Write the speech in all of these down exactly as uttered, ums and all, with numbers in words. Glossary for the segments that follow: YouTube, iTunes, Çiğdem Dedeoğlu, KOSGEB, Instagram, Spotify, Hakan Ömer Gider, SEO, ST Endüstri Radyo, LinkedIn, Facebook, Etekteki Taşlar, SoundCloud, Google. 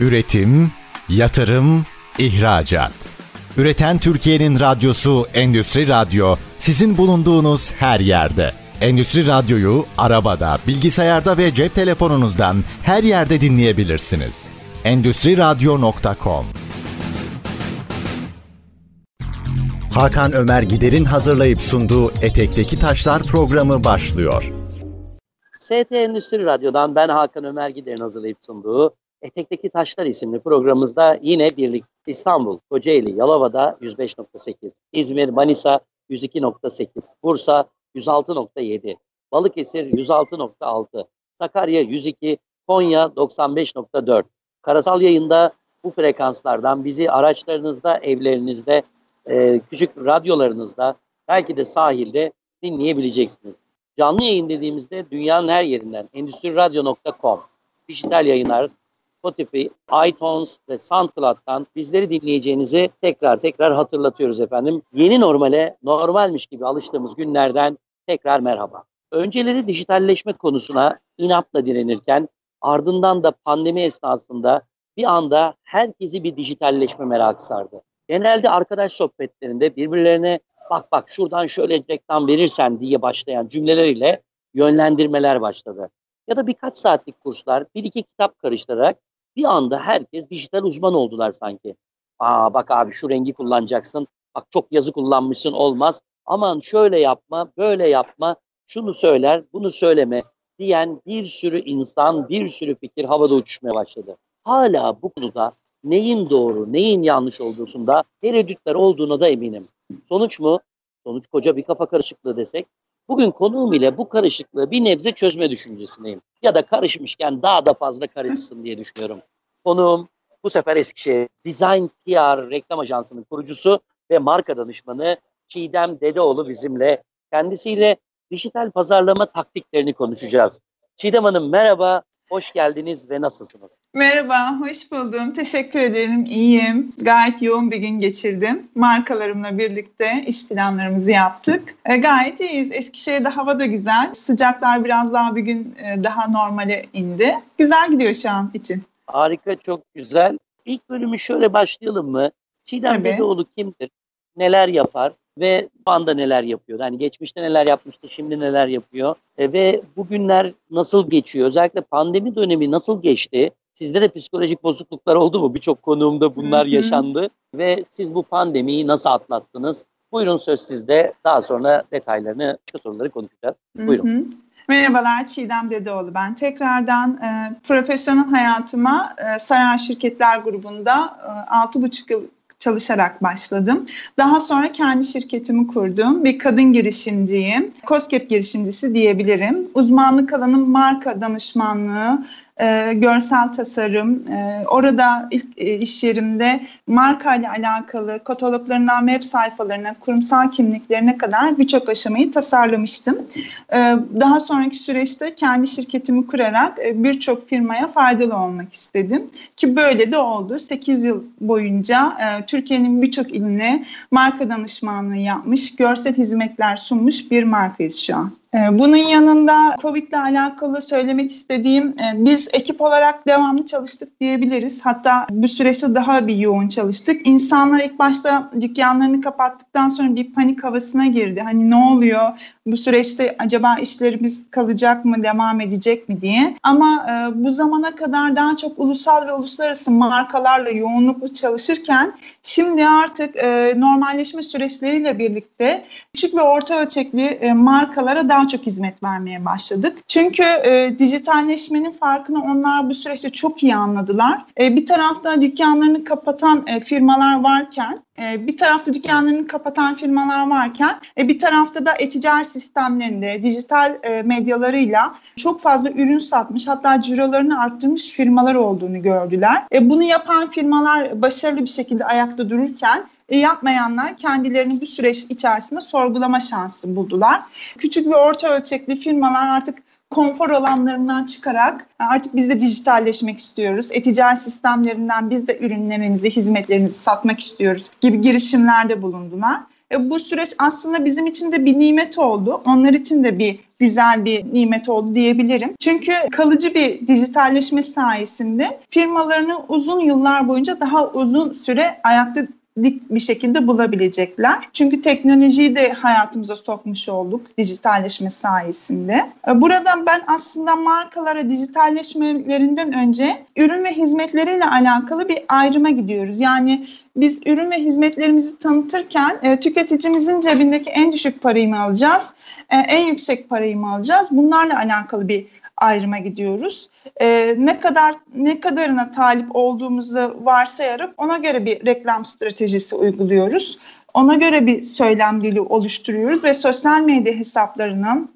Üretim, yatırım, ihracat. Üreten Türkiye'nin radyosu Endüstri Radyo, sizin bulunduğunuz her yerde. Endüstri Radyo'yu arabada, bilgisayarda ve cep telefonunuzdan her yerde dinleyebilirsiniz. endüstri radyo nokta com Hakan Ömer Gider'in hazırlayıp sunduğu Etekteki Taşlar programı başlıyor. S T Endüstri Radyo'dan ben Hakan Ömer Gider'in hazırlayıp sunduğu Etekteki Taşlar isimli programımızda yine birlikte İstanbul, Kocaeli, Yalova'da yüz beş nokta sekiz, İzmir, Manisa yüz iki nokta sekiz, Bursa yüz altı nokta yedi, Balıkesir yüz altı nokta altı, Sakarya yüz iki, Konya doksan beş nokta dört. Karasal yayında bu frekanslardan bizi araçlarınızda, evlerinizde, küçük radyolarınızda, belki de sahilde dinleyebileceksiniz. Canlı yayın dediğimizde dünyanın her yerinden endüstri radyo nokta com, dijital yayınlar, Spotify, iTunes ve SoundCloud'dan bizleri dinleyeceğinizi tekrar tekrar hatırlatıyoruz efendim. Yeni normale, normalmiş gibi alıştığımız günlerden tekrar merhaba. Önceleri dijitalleşme konusuna inatla direnirken ardından da pandemi esnasında bir anda herkesi bir dijitalleşme merakı sardı. Genelde arkadaş sohbetlerinde birbirlerine bak bak şuradan şöyle reklam verirsen diye başlayan cümleleriyle yönlendirmeler başladı. Ya da birkaç saatlik kurslar, bir iki kitap karıştırarak bir anda herkes dijital uzman oldular sanki. Aa bak abi şu rengi kullanacaksın, bak çok yazı kullanmışsın olmaz, aman şöyle yapma, böyle yapma, şunu söyler, bunu söyleme diyen bir sürü insan, bir sürü fikir havada uçuşmaya başladı. Hala bu konuda neyin doğru, neyin yanlış olduğunda tereddütler olduğuna da eminim. Sonuç mu? Sonuç koca bir kafa karışıklığı desek. Bugün konuğum ile bu karışıklığı bir nebze çözme düşüncesindeyim. Ya da karışmışken daha da fazla karışsın diye düşünüyorum. Konuğum bu sefer Eskişehir Design T R Reklam Ajansı'nın kurucusu ve marka danışmanı Çiğdem Dedeoğlu bizimle. Kendisiyle dijital pazarlama taktiklerini konuşacağız. Çiğdem Hanım merhaba, hoş geldiniz ve nasılsınız? Merhaba, hoş buldum. Teşekkür ederim, iyiyim. Gayet yoğun bir gün geçirdim. Markalarımla birlikte iş planlarımızı yaptık. E, gayet iyiyiz. Eskişehir'de hava da güzel. Sıcaklar biraz daha bir gün e, daha normale indi. Güzel gidiyor şu an için. Harika, çok güzel. İlk bölümü şöyle başlayalım mı? Çiğdem Dedeoğlu kimdir? Neler yapar? Ve şu anda neler yapıyor? Yani geçmişte neler yapmıştı, şimdi neler yapıyor? E, ve bugünler nasıl geçiyor? Özellikle pandemi dönemi nasıl geçti? Sizde de psikolojik bozukluklar oldu mu? Birçok konuğumda bunlar yaşandı. Ve siz bu pandemiyi nasıl atlattınız? Buyurun söz sizde. Daha sonra detaylarını, soruları konuşacağız. Buyurun. Hı hı. Merhabalar, Çiğdem Dedeoğlu ben. Tekrardan e, profesyonel hayatıma e, Saran Şirketler grubunda e, altı buçuk yıl çalışarak başladım. Daha sonra kendi şirketimi kurdum. Bir kadın girişimciyim. KOSGEB girişimcisi diyebilirim. Uzmanlık alanım marka danışmanlığı, e, görsel tasarım. E, orada ilk e, iş yerimde markayla alakalı kataloglarından web sayfalarına, kurumsal kimliklerine kadar birçok aşamayı tasarlamıştım. E, daha sonraki süreçte kendi şirketimi kurarak e, birçok firmaya faydalı olmak istedim. Ki böyle de oldu. sekiz yıl boyunca e, Türkiye'nin birçok iline marka danışmanlığı yapmış, görsel hizmetler sunmuş bir markayız şu an. Bunun yanında Covid'le alakalı söylemek istediğim, biz ekip olarak devamlı çalıştık diyebiliriz. Hatta bu süreçte daha bir yoğun çalıştık. İnsanlar ilk başta dükkanlarını kapattıktan sonra bir panik havasına girdi. Hani ne oluyor? Bu süreçte acaba işlerimiz kalacak mı, devam edecek mi diye. Ama e, bu zamana kadar daha çok ulusal ve uluslararası markalarla yoğunluklu çalışırken şimdi artık e, normalleşme süreçleriyle birlikte küçük ve orta ölçekli e, markalara daha çok hizmet vermeye başladık. Çünkü e, dijitalleşmenin farkını onlar bu süreçte çok iyi anladılar. E, bir tarafta dükkanlarını kapatan e, firmalar varken, bir tarafta dükkanlarını kapatan firmalar varken bir tarafta da e-ticaret sistemlerinde dijital medyalarıyla çok fazla ürün satmış, hatta cirolarını arttırmış firmalar olduğunu gördüler. Bunu yapan firmalar başarılı bir şekilde ayakta dururken yapmayanlar kendilerini bu süreç içerisinde sorgulama şansı buldular. Küçük ve orta ölçekli firmalar artık konfor alanlarından çıkarak artık biz de dijitalleşmek istiyoruz. E-ticaret sistemlerinden biz de ürünlerimizi, hizmetlerimizi satmak istiyoruz gibi girişimlerde bulundular. E, bu süreç aslında bizim için de bir nimet oldu. Onlar için de bir güzel bir nimet oldu diyebilirim. Çünkü kalıcı bir dijitalleşme sayesinde firmalarını uzun yıllar boyunca daha uzun süre ayakta dik bir şekilde bulabilecekler. Çünkü teknolojiyi de hayatımıza sokmuş olduk dijitalleşme sayesinde. Buradan ben aslında markalara dijitalleşmelerinden önce ürün ve hizmetleriyle alakalı bir ayrıma gidiyoruz. Yani biz ürün ve hizmetlerimizi tanıtırken tüketicimizin cebindeki en düşük parayı mı alacağız, en yüksek parayı mı alacağız? Bunlarla alakalı bir ayrıma gidiyoruz. Ee, ne kadar ne kadarına talip olduğumuzu varsayarak ona göre bir reklam stratejisi uyguluyoruz. Ona göre bir söylem dili oluşturuyoruz ve sosyal medya hesaplarını,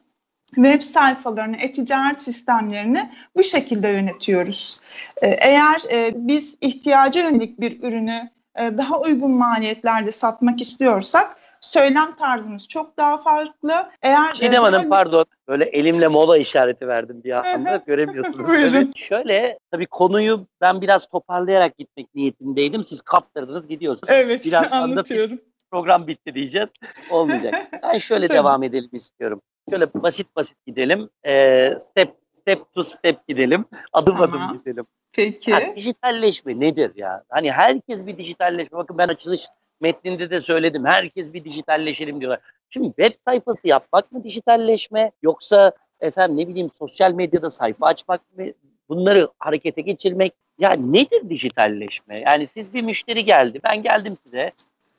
web sayfalarını, e-ticaret sistemlerini bu şekilde yönetiyoruz. Ee, eğer e, biz ihtiyaca yönelik bir ürünü e, daha uygun maliyetlerde satmak istiyorsak, söylem tarzımız çok daha farklı. Eğer Çiğdem Hanım, daha... pardon, böyle elimle mola işareti verdim bir anda, göremiyorsunuz. Evet. Şöyle, tabii konuyu ben biraz toparlayarak gitmek niyetindeydim. Siz kaptırdınız, gidiyorsunuz. Evet, biraz anlatıyorum. Anda program bitti diyeceğiz. Olmayacak. Ben şöyle devam edelim istiyorum. Şöyle basit basit gidelim. Ee, step step to step gidelim. Adım Aha. adım gidelim. Peki. Yani dijitalleşme nedir ya? Hani herkes bir dijitalleşme. Bakın ben açılış metninde de söyledim. Herkes bir dijitalleşelim diyorlar. Şimdi web sayfası yapmak mı dijitalleşme, yoksa efendim ne bileyim sosyal medyada sayfa açmak mı? Bunları harekete geçirmek. Ya nedir dijitalleşme? Yani siz bir müşteri geldi. Ben geldim size.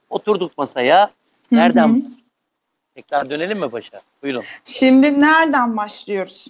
Oturduk masaya. Nereden? Hı hı. Tekrar dönelim mi başa? Buyurun. Şimdi nereden başlıyoruz?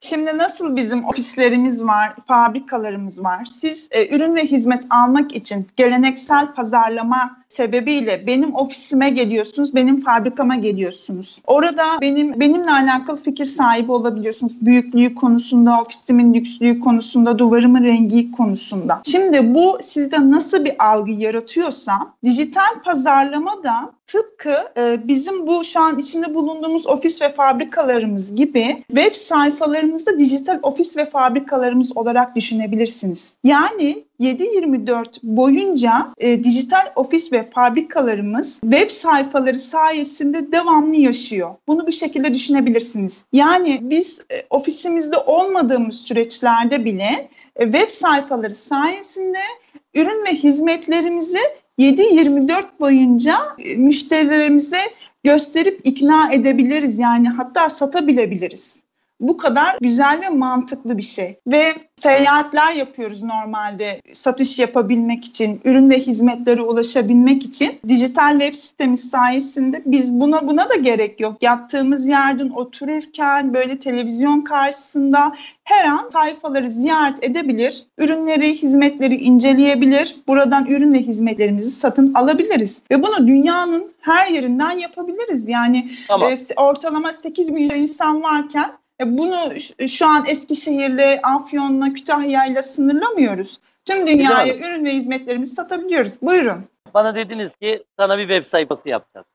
Şimdi nasıl bizim ofislerimiz var, fabrikalarımız var. Siz e, ürün ve hizmet almak için geleneksel pazarlama sebebiyle benim ofisime geliyorsunuz, benim fabrikama geliyorsunuz. Orada benim benimle alakalı fikir sahibi olabiliyorsunuz. Büyüklüğü konusunda, ofisimin lükslüğü konusunda, duvarımın rengi konusunda. Şimdi bu sizde nasıl bir algı yaratıyorsa, dijital pazarlama da tıpkı e, bizim bu şu an içinde bulunduğumuz ofis ve fabrikalarımız gibi web sayfa fabrikalarımızda dijital ofis ve fabrikalarımız olarak düşünebilirsiniz. Yani yedi yirmi dört boyunca e, dijital ofis ve fabrikalarımız web sayfaları sayesinde devamlı yaşıyor. Bunu bu şekilde düşünebilirsiniz. Yani biz e, ofisimizde olmadığımız süreçlerde bile e, web sayfaları sayesinde ürün ve hizmetlerimizi yedi yirmi dört boyunca e, müşterilerimize gösterip ikna edebiliriz. Yani hatta satabilebiliriz. Bu kadar güzel ve mantıklı bir şey. Ve seyahatler yapıyoruz normalde satış yapabilmek için, ürün ve hizmetlere ulaşabilmek için. Dijital web sitemiz sayesinde biz buna buna da gerek yok. Yattığımız yerden otururken, böyle televizyon karşısında her an sayfaları ziyaret edebilir, ürünleri, hizmetleri inceleyebilir, buradan ürün ve hizmetlerimizi satın alabiliriz. Ve bunu dünyanın her yerinden yapabiliriz. Yani tamam. e, ortalama sekiz milyon insan varken, bunu şu an Eskişehir'le, Afyon'la, Kütahya'yla sınırlamıyoruz. Tüm dünyaya ürün ve hizmetlerimizi satabiliyoruz. Buyurun. Bana dediniz ki sana bir web sayfası yapacağız.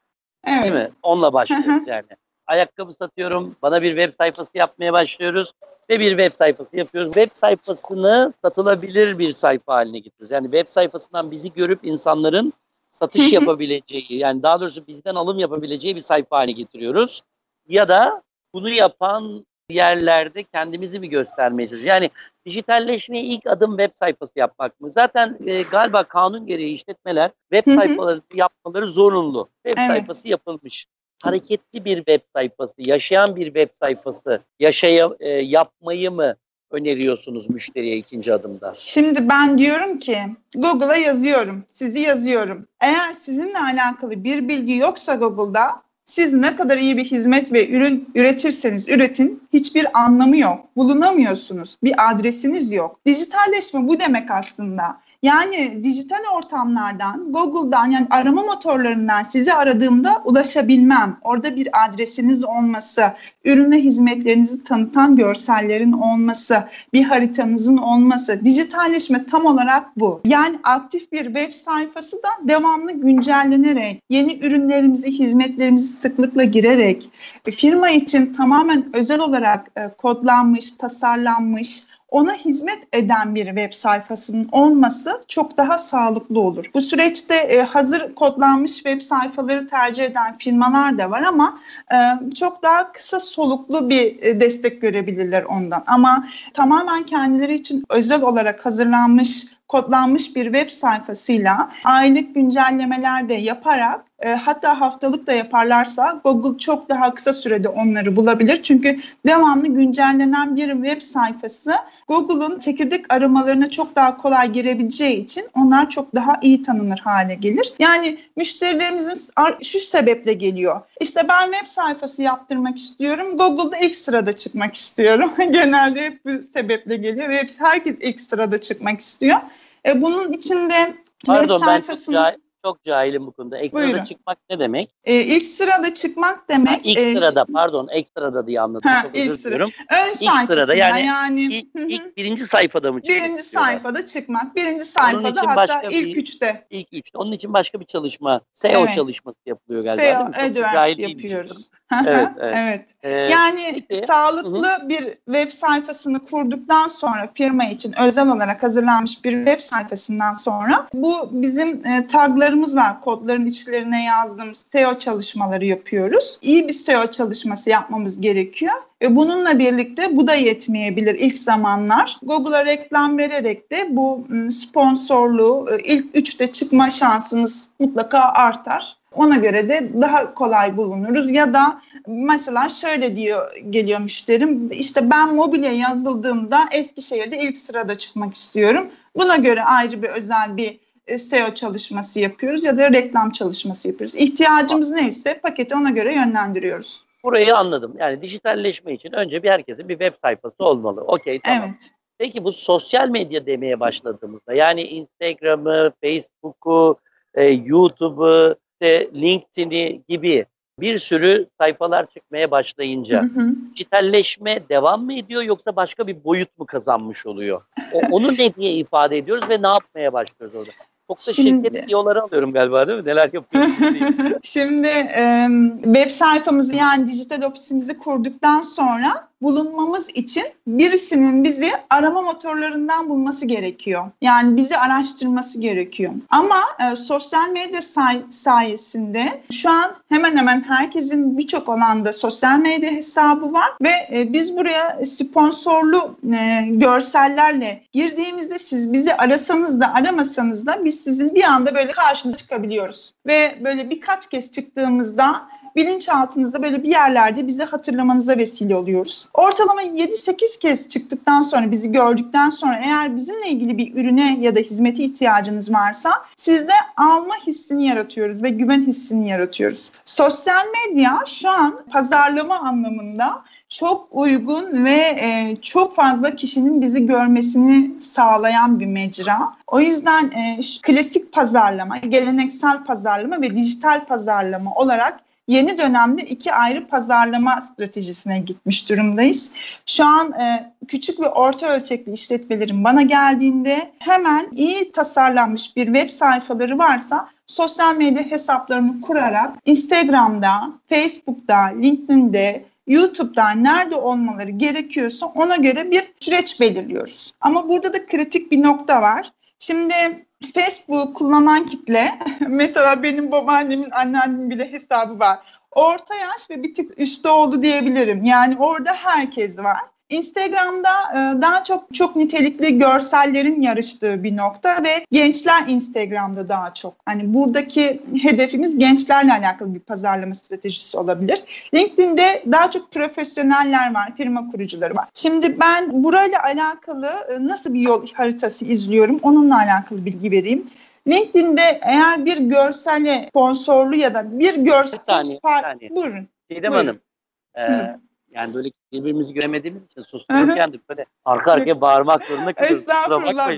Evet. Değil mi? Onunla başlıyoruz yani. Ayakkabı satıyorum, bana bir web sayfası yapmaya başlıyoruz ve bir web sayfası yapıyoruz. Web sayfasını satılabilir bir sayfa haline getiriyoruz. Yani web sayfasından bizi görüp insanların satış yapabileceği, yani daha doğrusu bizden alım yapabileceği bir sayfa haline getiriyoruz. Ya da bunu yapan yerlerde kendimizi mi göstermeyeceğiz? Yani dijitalleşmeye ilk adım web sayfası yapmak mı? Zaten e, galiba kanun gereği işletmeler web hı hı. sayfaları yapmaları zorunlu. Web evet. sayfası yapılmış. Hareketli bir web sayfası, yaşayan bir web sayfası yaşaya, e, yapmayı mı öneriyorsunuz müşteriye ikinci adımda? Şimdi ben diyorum ki Google'a yazıyorum, sizi yazıyorum. Eğer sizinle alakalı bir bilgi yoksa Google'da, siz ne kadar iyi bir hizmet ve ürün üretirseniz üretin, hiçbir anlamı yok. Bulunamıyorsunuz. Bir adresiniz yok. Dijitalleşme bu demek aslında. Yani dijital ortamlardan, Google'dan, yani arama motorlarından sizi aradığımda ulaşabilmem. Orada bir adresiniz olması, ürün ve hizmetlerinizi tanıtan görsellerin olması, bir haritanızın olması. Dijitalleşme tam olarak bu. Yani aktif bir web sayfası da devamlı güncellenerek, yeni ürünlerimizi, hizmetlerimizi sıklıkla girerek, firma için tamamen özel olarak kodlanmış, tasarlanmış, ona hizmet eden bir web sayfasının olması çok daha sağlıklı olur. Bu süreçte e, hazır kodlanmış web sayfaları tercih eden firmalar da var ama e, çok daha kısa soluklu bir e, destek görebilirler ondan. Ama tamamen kendileri için özel olarak hazırlanmış, kodlanmış bir web sayfasıyla aylık güncellemeler de yaparak, e, hatta haftalık da yaparlarsa Google çok daha kısa sürede onları bulabilir. Çünkü devamlı güncellenen bir web sayfası Google'un çekirdek aramalarına çok daha kolay girebileceği için onlar çok daha iyi tanınır hale gelir. Yani müşterilerimizin şu sebeple geliyor. İşte ben web sayfası yaptırmak istiyorum. Google'da ilk sırada çıkmak istiyorum. Genelde hep bu sebeple geliyor ve herkes ilk sırada çıkmak istiyor. E, bunun içinde pardon, web sayfasını... Ben çok, cahil, çok cahilim bu konuda. Ek sırada çıkmak ne demek? E, ilk sırada çıkmak demek... Ha, ilk e, sırada ş- pardon ek sırada diye anladım. Ha, çok ilk sırada. Ön ilk sırada yani, yani ilk, ilk birinci sayfada mı çıkmak? Birinci sayfada çıkmak. Birinci sayfada hatta ilk bir, üçte. İlk üçte. Onun için başka bir çalışma, S E O evet. çalışması yapılıyor galiba. S E O Advanced yapıyoruz. evet, evet. evet. Ee, yani peki. sağlıklı Hı-hı. bir web sayfasını kurduktan sonra firma için özel olarak hazırlanmış bir web sayfasından sonra bu bizim e, taglarımız var. Kodların içlerine yazdığımız S E O çalışmaları yapıyoruz. İyi bir S E O çalışması yapmamız gerekiyor. Bununla birlikte bu da yetmeyebilir ilk zamanlar. Google'a reklam vererek de bu sponsorluğu ilk üçte çıkma şansımız mutlaka artar. Ona göre de daha kolay bulunuruz ya da mesela şöyle diyor geliyor müşterim, işte ben mobilya yazıldığımda Eskişehir'de ilk sırada çıkmak istiyorum. Buna göre ayrı bir özel bir S E O çalışması yapıyoruz ya da reklam çalışması yapıyoruz. İhtiyacımız neyse paketi ona göre yönlendiriyoruz. Burayı anladım. Yani dijitalleşme için önce bir herkesin bir web sayfası olmalı. Okey, tamam. Evet. Peki bu sosyal medya demeye başladığımızda yani Instagram'ı, Facebook'u, e, YouTube'u, işte LinkedIn'i gibi bir sürü sayfalar çıkmaya başlayınca hı hı. dijitalleşme devam mı ediyor yoksa başka bir boyut mu kazanmış oluyor? O, onu ne diye ifade ediyoruz ve ne yapmaya başlıyoruz orada? Çok da şimdi, şirket C E O'ları alıyorum galiba değil mi? Neler yapıyorsunuz? Şimdi e, web sayfamızı yani dijital ofisimizi kurduktan sonra bulunmamız için birisinin bizi arama motorlarından bulması gerekiyor. Yani bizi araştırması gerekiyor. Ama e, sosyal medya say- sayesinde şu an hemen hemen herkesin birçok alanda sosyal medya hesabı var ve e, biz buraya sponsorlu e, görsellerle girdiğimizde siz bizi arasanız da aramasanız da biz sizin bir anda böyle karşınıza çıkabiliyoruz. Ve böyle birkaç kez çıktığımızda bilinçaltınızda böyle bir yerlerde bizi hatırlamanıza vesile oluyoruz. Ortalama yedi sekiz kez çıktıktan sonra bizi gördükten sonra eğer bizimle ilgili bir ürüne ya da hizmete ihtiyacınız varsa sizde alma hissini yaratıyoruz ve güven hissini yaratıyoruz. Sosyal medya şu an pazarlama anlamında çok uygun ve e, çok fazla kişinin bizi görmesini sağlayan bir mecra. O yüzden e, klasik pazarlama, geleneksel pazarlama ve dijital pazarlama olarak yeni dönemde iki ayrı pazarlama stratejisine gitmiş durumdayız. Şu an e, küçük ve orta ölçekli işletmelerin bana geldiğinde hemen iyi tasarlanmış bir web sayfaları varsa sosyal medya hesaplarını kurarak Instagram'da, Facebook'ta, LinkedIn'de, YouTube'da nerede olmaları gerekiyorsa ona göre bir süreç belirliyoruz. Ama burada da kritik bir nokta var. Şimdi Facebook kullanan kitle, mesela benim babaannemin, anneannemin bile hesabı var. Orta yaş ve bir tık üstte oldu diyebilirim. Yani orada herkes var. Instagram'da daha çok çok nitelikli görsellerin yarıştığı bir nokta ve gençler Instagram'da daha çok. Hani buradaki hedefimiz gençlerle alakalı bir pazarlama stratejisi olabilir. LinkedIn'de daha çok profesyoneller var, firma kurucuları var. Şimdi ben burayla alakalı nasıl bir yol haritası izliyorum onunla alakalı bilgi vereyim. LinkedIn'de eğer bir görselle sponsorlu ya da bir görsel... Bir saniye, bir saniye. Buyurun. Çiğdem Hanım. Ee... Yani böyle birbirimizi göremediğimiz için sustururkendik böyle arka arkaya bağırmak zorunda kalıyoruz. Estağfurullah.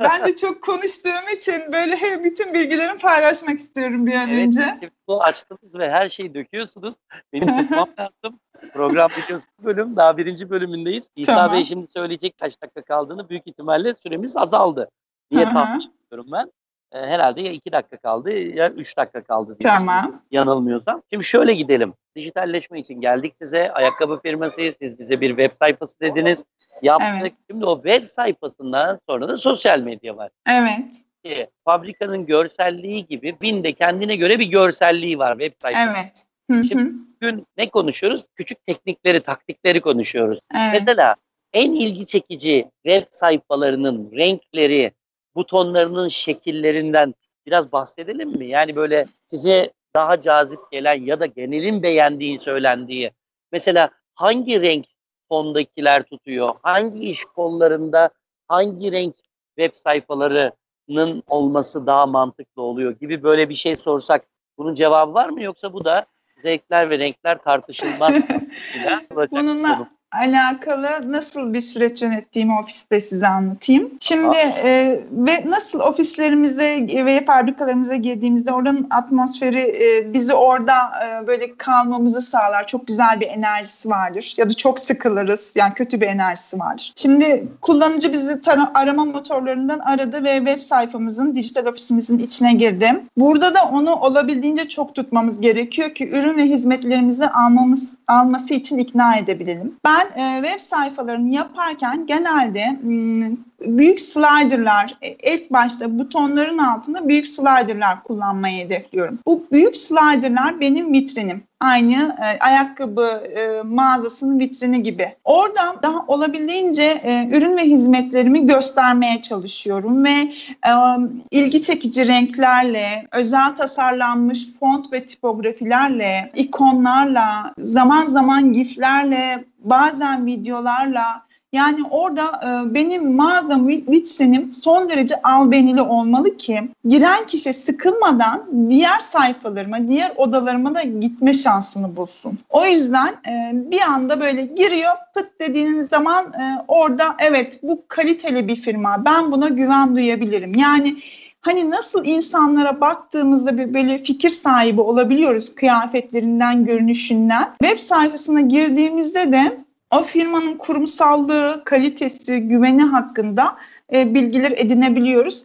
Ben de çok konuştuğum için böyle bütün bilgilerimi paylaşmak istiyorum bir an evet, önce. Evet, bu açtınız ve her şeyi döküyorsunuz. Benim tutmam lazım. Program biliyorsunuz bölüm. Daha birinci bölümündeyiz. İsa tamam. Bey şimdi söyleyecek kaç dakika kaldığını büyük ihtimalle süremiz azaldı diye tahmin ediyorum ben. Herhalde ya iki dakika kaldı ya üç dakika kaldı diye. Tamam. Yanılmıyorsam. Şimdi şöyle gidelim. dijitalleşme için geldik size. Ayakkabı firmasıyız. Siz bize bir web sayfası dediniz. Yaptık. Evet. Şimdi o web sayfasından sonra da sosyal medya var. Evet. Ki, fabrikanın görselliği gibi bin de kendine göre bir görselliği var web sayfası. Evet. Hı-hı. Şimdi bugün ne konuşuyoruz? Küçük teknikleri, taktikleri konuşuyoruz. Evet. Mesela en ilgi çekici web sayfalarının renkleri, butonlarının şekillerinden biraz bahsedelim mi? Yani böyle size daha cazip gelen ya da genelin beğendiği söylendiği. Mesela hangi renk fondakiler tutuyor? Hangi iş kollarında hangi renk web sayfalarının olması daha mantıklı oluyor gibi böyle bir şey sorsak bunun cevabı var mı? Yoksa bu da zevkler ve renkler tartışılmaz. Bununla alakalı nasıl bir süreç yönettiğimi ofiste size anlatayım. Şimdi e, ve nasıl ofislerimize ve fabrikalarımıza girdiğimizde oranın atmosferi e, bizi orada e, böyle kalmamızı sağlar. Çok güzel bir enerjisi vardır. Ya da çok sıkılırız. Yani kötü bir enerjisi vardır. Şimdi kullanıcı bizi tar- arama motorlarından aradı ve web sayfamızın, dijital ofisimizin içine girdim. Burada da onu olabildiğince çok tutmamız gerekiyor ki ürün ve hizmetlerimizi almamız alması için ikna edebilelim. Ben Ben web sayfalarını yaparken genelde büyük sliderlar, ilk başta butonların altında büyük sliderlar kullanmayı hedefliyorum. Bu büyük sliderlar benim vitrinim. Aynı e, ayakkabı e, mağazasının vitrini gibi. Oradan daha olabildiğince e, ürün ve hizmetlerimi göstermeye çalışıyorum ve e, ilgi çekici renklerle, özel tasarlanmış font ve tipografilerle, ikonlarla, zaman zaman giflerle, bazen videolarla. Yani orada benim mağazam, vitrinim son derece albenili olmalı ki giren kişi sıkılmadan diğer sayfalarıma, diğer odalarıma da gitme şansını bulsun. O yüzden bir anda böyle giriyor, pıt dediğiniz zaman orada evet bu kaliteli bir firma, ben buna güven duyabilirim. Yani hani nasıl insanlara baktığımızda bir böyle fikir sahibi olabiliyoruz kıyafetlerinden, görünüşünden. Web sayfasına girdiğimizde de o firmanın kurumsallığı, kalitesi, güveni hakkında e, bilgiler edinebiliyoruz.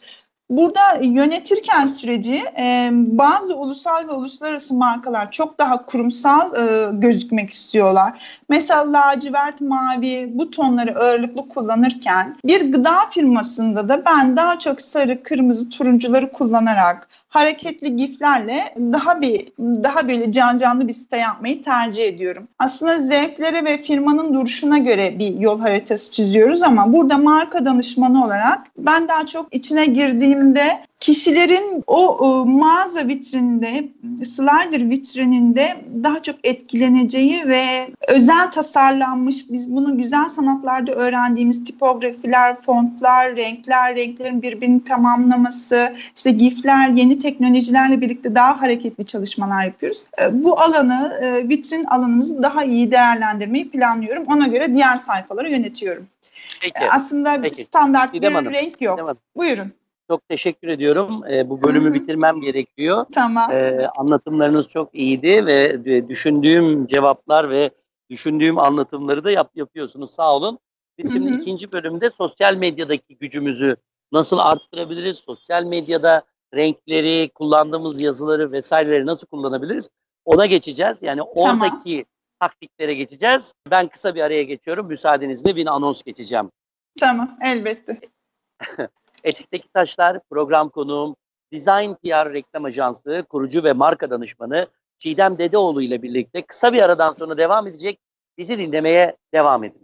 Burada yönetirken süreci e, bazı ulusal ve uluslararası markalar çok daha kurumsal e, gözükmek istiyorlar. Mesela lacivert, mavi bu tonları ağırlıklı kullanırken bir gıda firmasında da ben daha çok sarı, kırmızı, turuncuları kullanarak hareketli giflerle daha bir daha böyle can canlı bir site yapmayı tercih ediyorum. Aslında zevklere ve firmanın duruşuna göre bir yol haritası çiziyoruz ama burada marka danışmanı olarak ben daha çok içine girdiğimde kişilerin o, o mağaza vitrininde, slider vitrininde daha çok etkileneceği ve özel tasarlanmış, biz bunu güzel sanatlarda öğrendiğimiz tipografiler, fontlar, renkler, renklerin birbirini tamamlaması, işte gifler, yeni teknolojilerle birlikte daha hareketli çalışmalar yapıyoruz. Bu alanı, vitrin alanımızı daha iyi değerlendirmeyi planlıyorum. Ona göre diğer sayfaları yönetiyorum. Peki, Aslında peki. standart bir renk yok. Buyurun. Çok teşekkür ediyorum. E, bu bölümü Hı-hı. bitirmem gerekiyor. Tamam. E, anlatımlarınız çok iyiydi ve düşündüğüm cevaplar ve düşündüğüm anlatımları da yap, yapıyorsunuz. Sağ olun. Biz şimdi Hı-hı. ikinci bölümde sosyal medyadaki gücümüzü nasıl arttırabiliriz? Sosyal medyada renkleri, kullandığımız yazıları vesaireleri nasıl kullanabiliriz? Ona geçeceğiz. Yani oradaki tamam. taktiklere geçeceğiz. Ben kısa bir araya geçiyorum. Müsaadenizle bir anons geçeceğim. Tamam, elbette. Etekteki Taşlar program konuğum Design T R Reklam Ajansı kurucu ve marka danışmanı Çiğdem Dedeoğlu ile birlikte kısa bir aradan sonra devam edecek. Bizi dinlemeye devam edin.